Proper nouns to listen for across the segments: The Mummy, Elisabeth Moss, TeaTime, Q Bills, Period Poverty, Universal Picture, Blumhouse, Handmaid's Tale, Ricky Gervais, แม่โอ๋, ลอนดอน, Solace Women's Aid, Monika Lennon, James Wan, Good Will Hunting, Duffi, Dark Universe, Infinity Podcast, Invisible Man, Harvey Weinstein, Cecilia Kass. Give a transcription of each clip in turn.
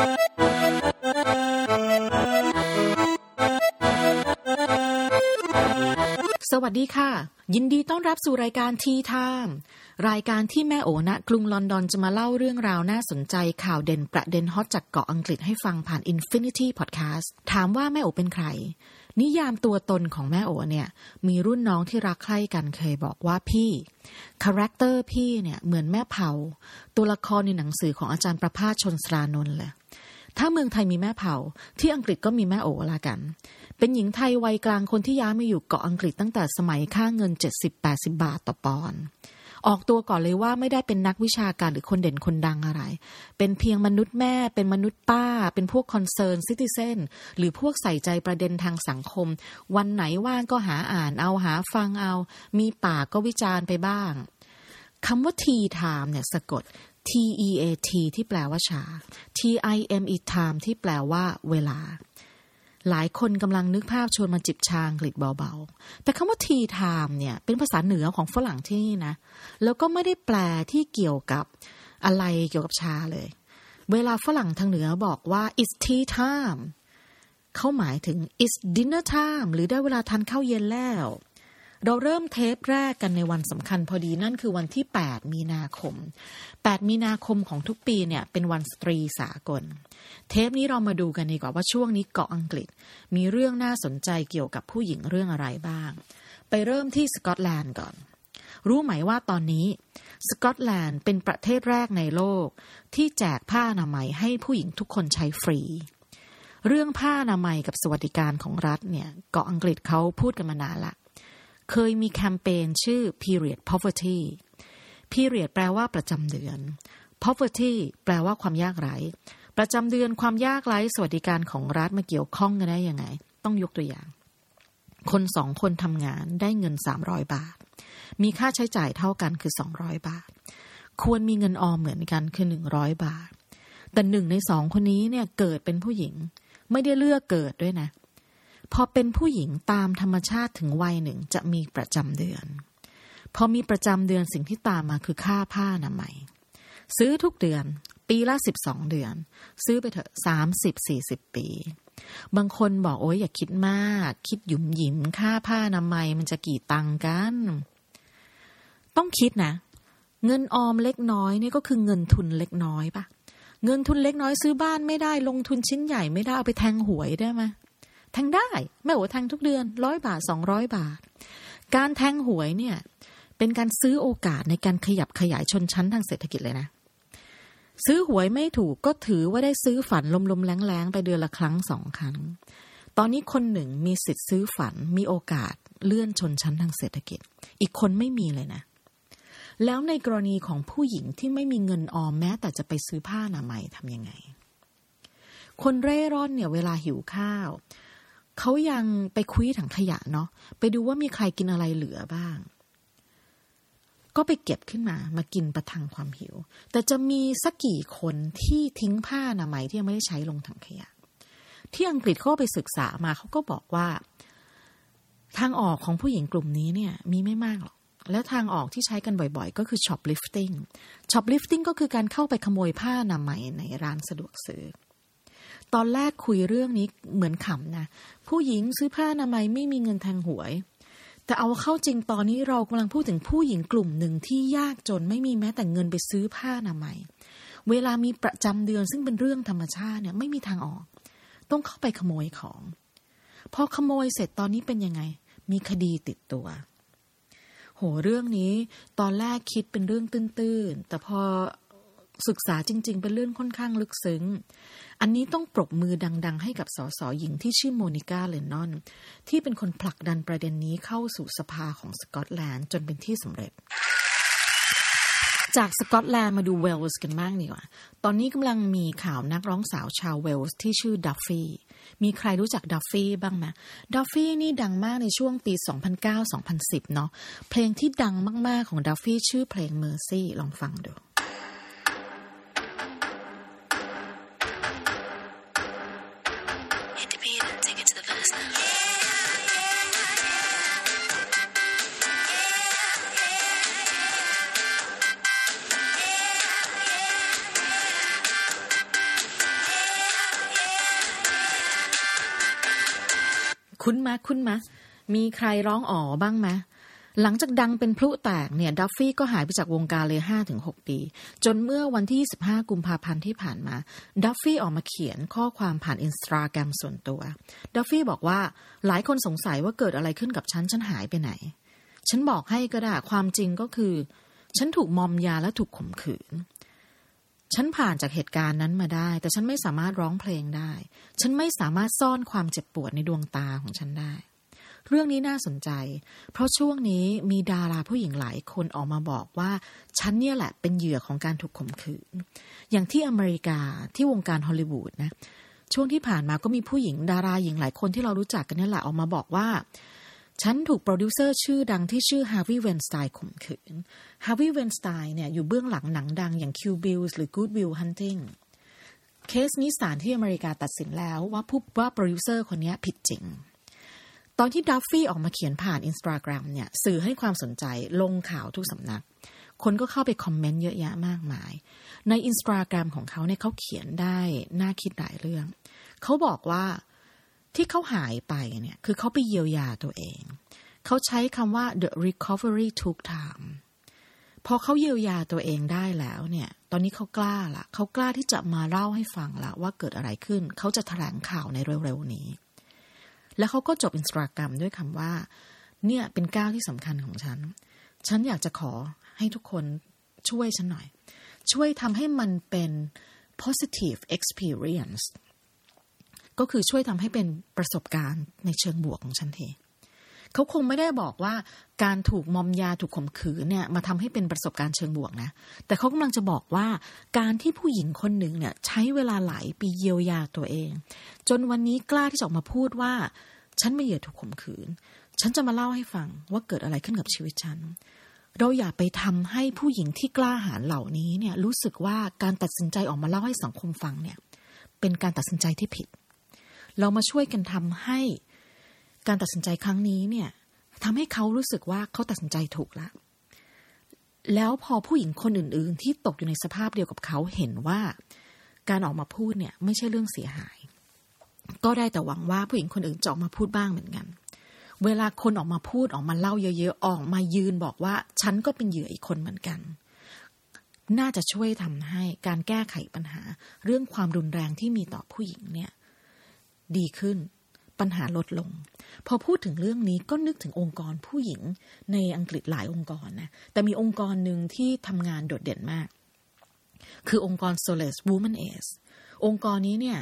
สวัสดีค่ะยินดีต้อนรับสู่รายการ Tea Time รายการที่แม่โอณกรุงลอนดอนจะมาเล่าเรื่องราวน่าสนใจข่าวเด่นประเด็นฮอตจากเกาะอังกฤษให้ฟังผ่าน Infinity Podcast ถามว่าแม่โอเป็นใครนิยามตัวตนของแม่โอเนี่ยมีรุ่นน้องที่รักใคร่กันเคยบอกว่าพี่คาแรคเตอร์พี่เนี่ยเหมือนแม่เผาตัวละครในหนังสือของอาจารย์ประภาสชนสรานนท์แหละถ้าเมืองไทยมีแม่เผาที่อังกฤษก็มีแม่โอละกันเป็นหญิงไทยวัยกลางคนที่ย้ายมาอยู่เกาะอังกฤษตั้งแต่สมัยค่าเงิน 70-80 บาทต่อปอนด์ออกตัวก่อนเลยว่าไม่ได้เป็นนักวิชาการหรือคนเด่นคนดังอะไรเป็นเพียงมนุษย์แม่เป็นมนุษย์ป้าเป็นพวกคอนเซิร์นซิติเซนหรือพวกใส่ใจประเด็นทางสังคมวันไหนว่างก็หาอ่านเอาหาฟังเอามีปากก็วิจารณ์ไปบ้างคำว่า Tea Time เนี่ยสะกด TEAT ที่แปลว่าชา TIME Time ที่แปลว่าเวลาหลายคนกำลังนึกภาพชวนมาจิบชาอังกฤษเบาๆแต่คำว่า Tea Time เนี่ยเป็นภาษาเหนือของฝรั่งที่นี่นะแล้วก็ไม่ได้แปลที่เกี่ยวกับอะไรเกี่ยวกับชาเลยเวลาฝรั่งทางเหนือบอกว่า It's tea time เขาหมายถึง It's dinner time หรือได้เวลาทานข้าวเย็นแล้วเราเริ่มเทปแรกกันในวันสำคัญพอดีนั่นคือวันที่8มีนาคม8มีนาคมของทุกปีเนี่ยเป็นวันสตรีสากลเทปนี้เรามาดูกันดีกว่าว่าช่วงนี้เกาะอังกฤษมีเรื่องน่าสนใจเกี่ยวกับผู้หญิงเรื่องอะไรบ้างไปเริ่มที่สกอตแลนด์ก่อนรู้ไหมว่าตอนนี้สกอตแลนด์เป็นประเทศแรกในโลกที่แจกผ้าอนามัยให้ผู้หญิงทุกคนใช้ฟรีเรื่องผ้าอนามัยกับสวัสดิการของรัฐเนี่ยเกาะอังกฤษเขาพูดกันมานานละเคยมีแคมเปญชื่อ Period Poverty Period แปลว่าประจำเดือน Poverty แปลว่าความยากไร้ประจำเดือนความยากไร้สวัสดิการของรัฐมาเกี่ยวข้องกันได้ยังไงต้องยกตัวอย่างคน2คนทำงานได้เงิน300บาทมีค่าใช้จ่ายเท่ากันคือ200บาทควรมีเงินออมเหมือนกันคือ100บาทแต่1ใน2คนนี้เนี่ยเกิดเป็นผู้หญิงไม่ได้เลือกเกิดด้วยนะพอเป็นผู้หญิงตามธรรมชาติถึงวัยหนึ่งจะมีประจำเดือนพอมีประจำเดือนสิ่งที่ตามมาคือค่าผ้าอนามัยซื้อทุกเดือนปีละ12เดือนซื้อไปเถอะ 30-40 ปีบางคนบอกโอ๊ยอย่าคิดมากคิดหยุมหยิมค่าผ้าอนามัยมันจะกี่ตังค์กันต้องคิดนะเงินออมเล็กน้อยนี่ก็คือเงินทุนเล็กน้อยป่ะเงินทุนเล็กน้อยซื้อบ้านไม่ได้ลงทุนชิ้นใหญ่ไม่ได้เอาไปแทงหวยได้มั้ยแทงได้แม่โอ๋แทงทุกเดือน100บาท200บาทการแทงหวยเนี่ยเป็นการซื้อโอกาสในการขยับขยายชนชั้นทางเศรษฐกิจเลยนะซื้อหวยไม่ถูกก็ถือว่าได้ซื้อฝันลมๆแล้งๆไปเดือนละครั้ง2ครั้งตอนนี้คนหนึ่งมีสิทธิ์ซื้อฝันมีโอกาสเลื่อนชนชั้นทางเศรษฐกิจอีกคนไม่มีเลยนะแล้วในกรณีของผู้หญิงที่ไม่มีเงินออมแม้แต่จะไปซื้อผ้าอนามัยทำยังไงคนเร่ร่อนเนี่ยเวลาหิวข้าวเขายังไปคุ้ยถังขยะเนาะไปดูว่ามีใครกินอะไรเหลือบ้างก็ไปเก็บขึ้นมากินประทังความหิวแต่จะมีสักกี่คนที่ทิ้งผ้าอนามัยที่ยังไม่ได้ใช้ลงถังขยะที่อังกฤษเขาไปศึกษามาเขาก็บอกว่าทางออกของผู้หญิงกลุ่มนี้เนี่ยมีไม่มากหรอกแล้วทางออกที่ใช้กันบ่อยๆก็คือ shoplifting shoplifting ก็คือการเข้าไปขโมยผ้าอนามัยในร้านสะดวกซื้อตอนแรกคุยเรื่องนี้เหมือนขำนะผู้หญิงซื้อผ้าอนามัยไม่มีเงินแทงหวยแต่เอาเข้าจริงตอนนี้เรากำลังพูดถึงผู้หญิงกลุ่มหนึ่งที่ยากจนไม่มีแม้แต่เงินไปซื้อผ้าอนามัยเวลามีประจำเดือนซึ่งเป็นเรื่องธรรมชาติเนี่ยไม่มีทางออกต้องเข้าไปขโมยของพอขโมยเสร็จตอนนี้เป็นยังไงมีคดีติดตัวโหเรื่องนี้ตอนแรกคิดเป็นเรื่องตื้นๆแต่พอศึกษาจริงๆเป็นเรื่องค่อนข้างลึกซึ้งอันนี้ต้องปรบมือดังๆให้กับส.ส.หญิงที่ชื่อโมนิก้า เลนนอนที่เป็นคนผลักดันประเด็นนี้เข้าสู่สภาของสกอตแลนด์จนเป็นที่สำเร็จจากสกอตแลนด์มาดูเวลส์กันบ้างดีกว่าตอนนี้กำลังมีข่าวนักร้องสาวชาวเวลส์ที่ชื่อดัฟฟี่มีใครรู้จักดัฟฟี่บ้างไหมดัฟฟี่นี่ดังมากในช่วงปี 2009-2010 เนาะเพลงที่ดังมากๆของดัฟฟี่ชื่อเพลง Mercy ลองฟังดู คุ้นมามีใครร้องอ๋อบ้างไหมหลังจากดังเป็นพลุแตกเนี่ยดัฟฟี่ก็หายไปจากวงการเลย 5-6 ปีจนเมื่อวันที่25กุมภาพันธ์ที่ผ่านมาดัฟฟี่ออกมาเขียนข้อความผ่าน Instagram ส่วนตัวดัฟฟี่บอกว่าหลายคนสงสัยว่าเกิดอะไรขึ้นกับฉันหายไปไหนฉันบอกให้ก็ได้ความจริงก็คือฉันถูกมอมยาและถูกข่มขืนฉันผ่านจากเหตุการณ์นั้นมาได้แต่ฉันไม่สามารถร้องเพลงได้ฉันไม่สามารถซ่อนความเจ็บปวดในดวงตาของฉันได้เรื่องนี้น่าสนใจเพราะช่วงนี้มีดาราผู้หญิงหลายคนออกมาบอกว่าฉันเนี่ยแหละเป็นเหยื่อของการถูกข่มขืนอย่างที่อเมริกาที่วงการฮอลลีวูดนะช่วงที่ผ่านมาก็มีผู้หญิงดาราหญิงหลายคนที่เรารู้จักกันเนี่ยแหละออกมาบอกว่าฉันถูกโปรดิวเซอร์ชื่อดังที่ชื่อ Harvey Weinstein ข่มขืน Harvey Weinstein เนี่ยอยู่เบื้องหลังหนังดังอย่าง Q Bills หรือ Good Will Hunting เคสนี้ศาลที่อเมริกาตัดสินแล้วว่าโปรดิวเซอร์คนนี้ผิดจริงตอนที่ดัฟฟี่ออกมาเขียนผ่าน Instagram เนี่ยสื่อให้ความสนใจลงข่าวทุกสำนักคนก็เข้าไปคอมเมนต์เยอะแยะมากมายใน Instagram ของเขาเนี่ยเขาเขียนได้น่าคิดหลายเรื่องเขาบอกว่าที่เขาหายไปเนี่ยคือเขาไปเยียวยาตัวเองเขาใช้คำว่า the recovery took time พอเขาเยียวยาตัวเองได้แล้วเนี่ยตอนนี้เขากล้าละเขากล้าที่จะมาเล่าให้ฟังละว่าเกิดอะไรขึ้นเขาจะแถลงข่าวในเร็วๆนี้แล้วเขาก็จบ Instagram ด้วยคำว่าเนี่ยเป็นก้าวที่สำคัญของฉันฉันอยากจะขอให้ทุกคนช่วยฉันหน่อยช่วยทำให้มันเป็น positive experienceก็คือช่วยทำให้เป็นประสบการณ์ในเชิงบวกของฉันทีเขาคงไม่ได้บอกว่าการถูกมอมยาถูกข่มขืนเนี่ยมาทำให้เป็นประสบการณ์เชิงบวกนะแต่เขากำลังจะบอกว่าการที่ผู้หญิงคนหนึ่งเนี่ยใช้เวลาหลายปีเยียวยาตัวเองจนวันนี้กล้าที่จะออกมาพูดว่าฉันไม่เหยื่อถูกข่มขืนฉันจะมาเล่าให้ฟังว่าเกิดอะไรขึ้นกับชีวิตฉันเราอย่าไปทำให้ผู้หญิงที่กล้าหาญเหล่านี้เนี่ยรู้สึกว่าการตัดสินใจออกมาเล่าให้สังคมฟังเนี่ยเป็นการตัดสินใจที่ผิดเรามาช่วยกันทำให้การตัดสินใจครั้งนี้เนี่ยทำให้เขารู้สึกว่าเขาตัดสินใจถูกละแล้วพอผู้หญิงคนอื่นๆที่ตกอยู่ในสภาพเดียวกับเขาเห็นว่าการออกมาพูดเนี่ยไม่ใช่เรื่องเสียหายก็ได้แต่หวังว่าผู้หญิงคนอื่นจะออกมาพูดบ้างเหมือนกันเวลาคนออกมาพูดออกมาเล่าเยอะๆออกมายืนบอกว่าฉันก็เป็นเหยื่ออีกคนเหมือนกันน่าจะช่วยทำให้การแก้ไขปัญหาเรื่องความรุนแรงที่มีต่อผู้หญิงเนี่ยดีขึ้นปัญหาลดลงพอพูดถึงเรื่องนี้ก็นึกถึงองค์กรผู้หญิงในอังกฤษหลายองค์กรนะแต่มีองค์กรหนึ่งที่ทำงานโดดเด่นมากคือองค์กร Solace Women's Aid องค์กรนี้เนี่ย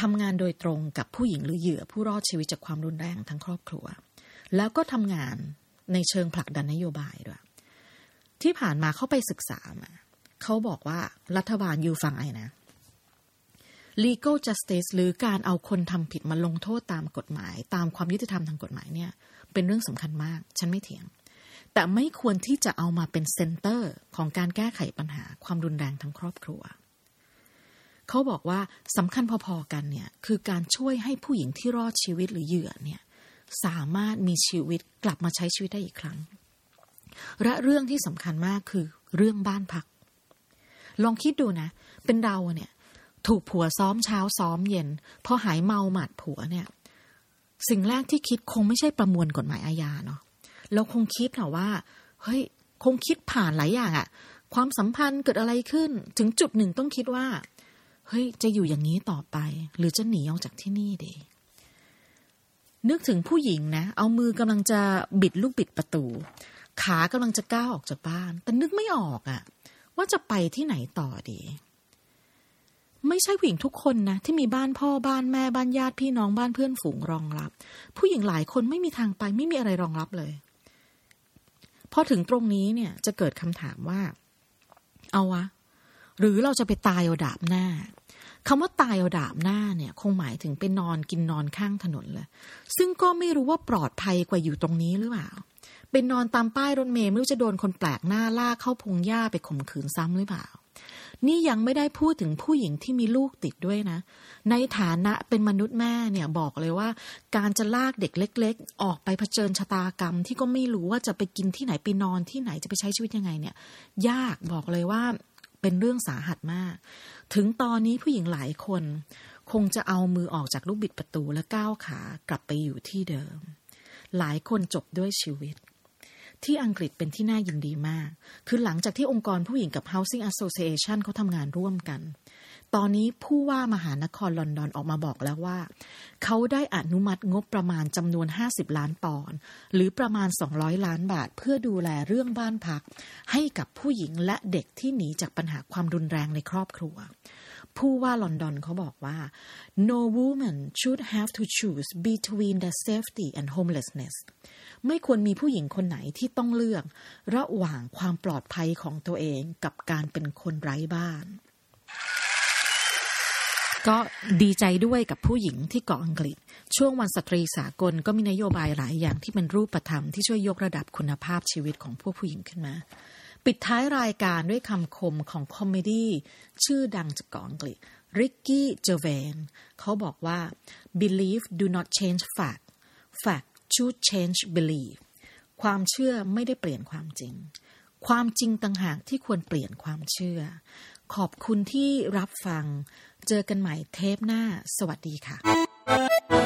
ทำงานโดยตรงกับผู้หญิงหรือเหยื่อผู้รอดชีวิตจากความรุนแรงทั้งครอบครัวแล้วก็ทำงานในเชิงผลักดันนโยบายด้วยที่ผ่านมาเขาไปศึกษามาเขาบอกว่ารัฐบาลอยู่ฟังไอ้นะlegal justice หรือการเอาคนทำผิดมาลงโทษตามกฎหมายตามความยุติธรรมทางกฎหมายเนี่ยเป็นเรื่องสำคัญมากฉันไม่เถียงแต่ไม่ควรที่จะเอามาเป็นเซ็นเตอร์ของการแก้ไขปัญหาความรุนแรงทางครอบครัวเขาบอกว่าสำคัญพอๆกันเนี่ยคือการช่วยให้ผู้หญิงที่รอดชีวิตหรือเหยื่อเนี่ยสามารถมีชีวิตกลับมาใช้ชีวิตได้อีกครั้งและเรื่องที่สำคัญมากคือเรื่องบ้านพักลองคิดดูนะเป็นเราเนี่ยถูกผัวซ้อมเช้าซ้อมเย็นพอหายเมาหมัดผัวเนี่ยสิ่งแรกที่คิดคงไม่ใช่ประมวลกฎหมายอาญาเนาะเราคงคิดแหละว่าเฮ้ยคงคิดผ่านหลายอย่างอะความสัมพันธ์เกิดอะไรขึ้นถึงจุดหนึ่งต้องคิดว่าเฮ้ยจะอยู่อย่างนี้ต่อไปหรือจะหนีออกจากที่นี่ดีนึกถึงผู้หญิงนะเอามือกำลังจะบิดลูกบิดประตูขากำลังจะก้าวออกจากบ้านแต่นึกไม่ออกอะว่าจะไปที่ไหนต่อดีไม่ใช่ผู้หญิงทุกคนนะที่มีบ้านพ่อบ้านแม่บ้านญาติพี่น้องบ้านเพื่อนฝูงรองรับผู้หญิงหลายคนไม่มีทางไปไม่มีอะไรรองรับเลยพอถึงตรงนี้เนี่ยจะเกิดคำถามว่าเอาวะหรือเราจะไปตายเอาดาบหน้าคำว่าตายเอาดาบหน้าเนี่ยคงหมายถึงไปนอนกินนอนข้างถนนเลยซึ่งก็ไม่รู้ว่าปลอดภัยกว่าอยู่ตรงนี้หรือเปล่าเป็นนอนตามป้ายรถเมล์ไม่รู้จะโดนคนแปลกหน้าลากเข้าพงหญ้าไปข่มขืนซ้ำหรือเปล่านี่ยังไม่ได้พูดถึงผู้หญิงที่มีลูกติดด้วยนะในฐานะเป็นมนุษย์แม่เนี่ยบอกเลยว่าการจะลากเด็กเล็กๆออกไปเผชิญชะตากรรมที่ก็ไม่รู้ว่าจะไปกินที่ไหนไปนอนที่ไหนจะไปใช้ชีวิตยังไงเนี่ยยากบอกเลยว่าเป็นเรื่องสาหัสมากถึงตอนนี้ผู้หญิงหลายคน คงจะเอามือออกจากลูกบิดประตูและก้าวขากลับไปอยู่ที่เดิมหลายคนจบด้วยชีวิตที่อังกฤษเป็นที่น่ายินดีมากคือหลังจากที่องค์กรผู้หญิงกับ Housing Association เขาทำงานร่วมกันตอนนี้ผู้ว่ามหานครลอนดอนออกมาบอกแล้วว่าเขาได้อนุมัติงบประมาณจำนวน50 ล้านปอนด์หรือประมาณ200 ล้านบาทเพื่อดูแลเรื่องบ้านพักให้กับผู้หญิงและเด็กที่หนีจากปัญหาความรุนแรงในครอบครัวผู้ว่าลอนดอนเขาบอกว่า No woman should have to choose between the safety and homelessness ไม่ควรมีผู้หญิงคนไหนที่ต้องเลือกระหว่างความปลอดภัยของตัวเองกับการเป็นคนไร้บ้านก็ดีใจด้วยกับผู้หญิงที่เกาะอังกฤษช่วงวันสตรีสากลก็มีนโยบายหลายอย่างที่เป็นรูปธรรมที่ช่วยยกระดับคุณภาพชีวิตของพวกผู้หญิงขึ้นมาปิดท้ายรายการด้วยคำคมของคอมเมดี้ชื่อดังจากเกาะอังกฤษริกกี้เจอร์เวนเขาบอกว่า Belief do not change fact Fact should change belief ความเชื่อไม่ได้เปลี่ยนความจริงความจริงต่างหากที่ควรเปลี่ยนความเชื่อขอบคุณที่รับฟังเจอกันใหม่เทปหน้าสวัสดีค่ะ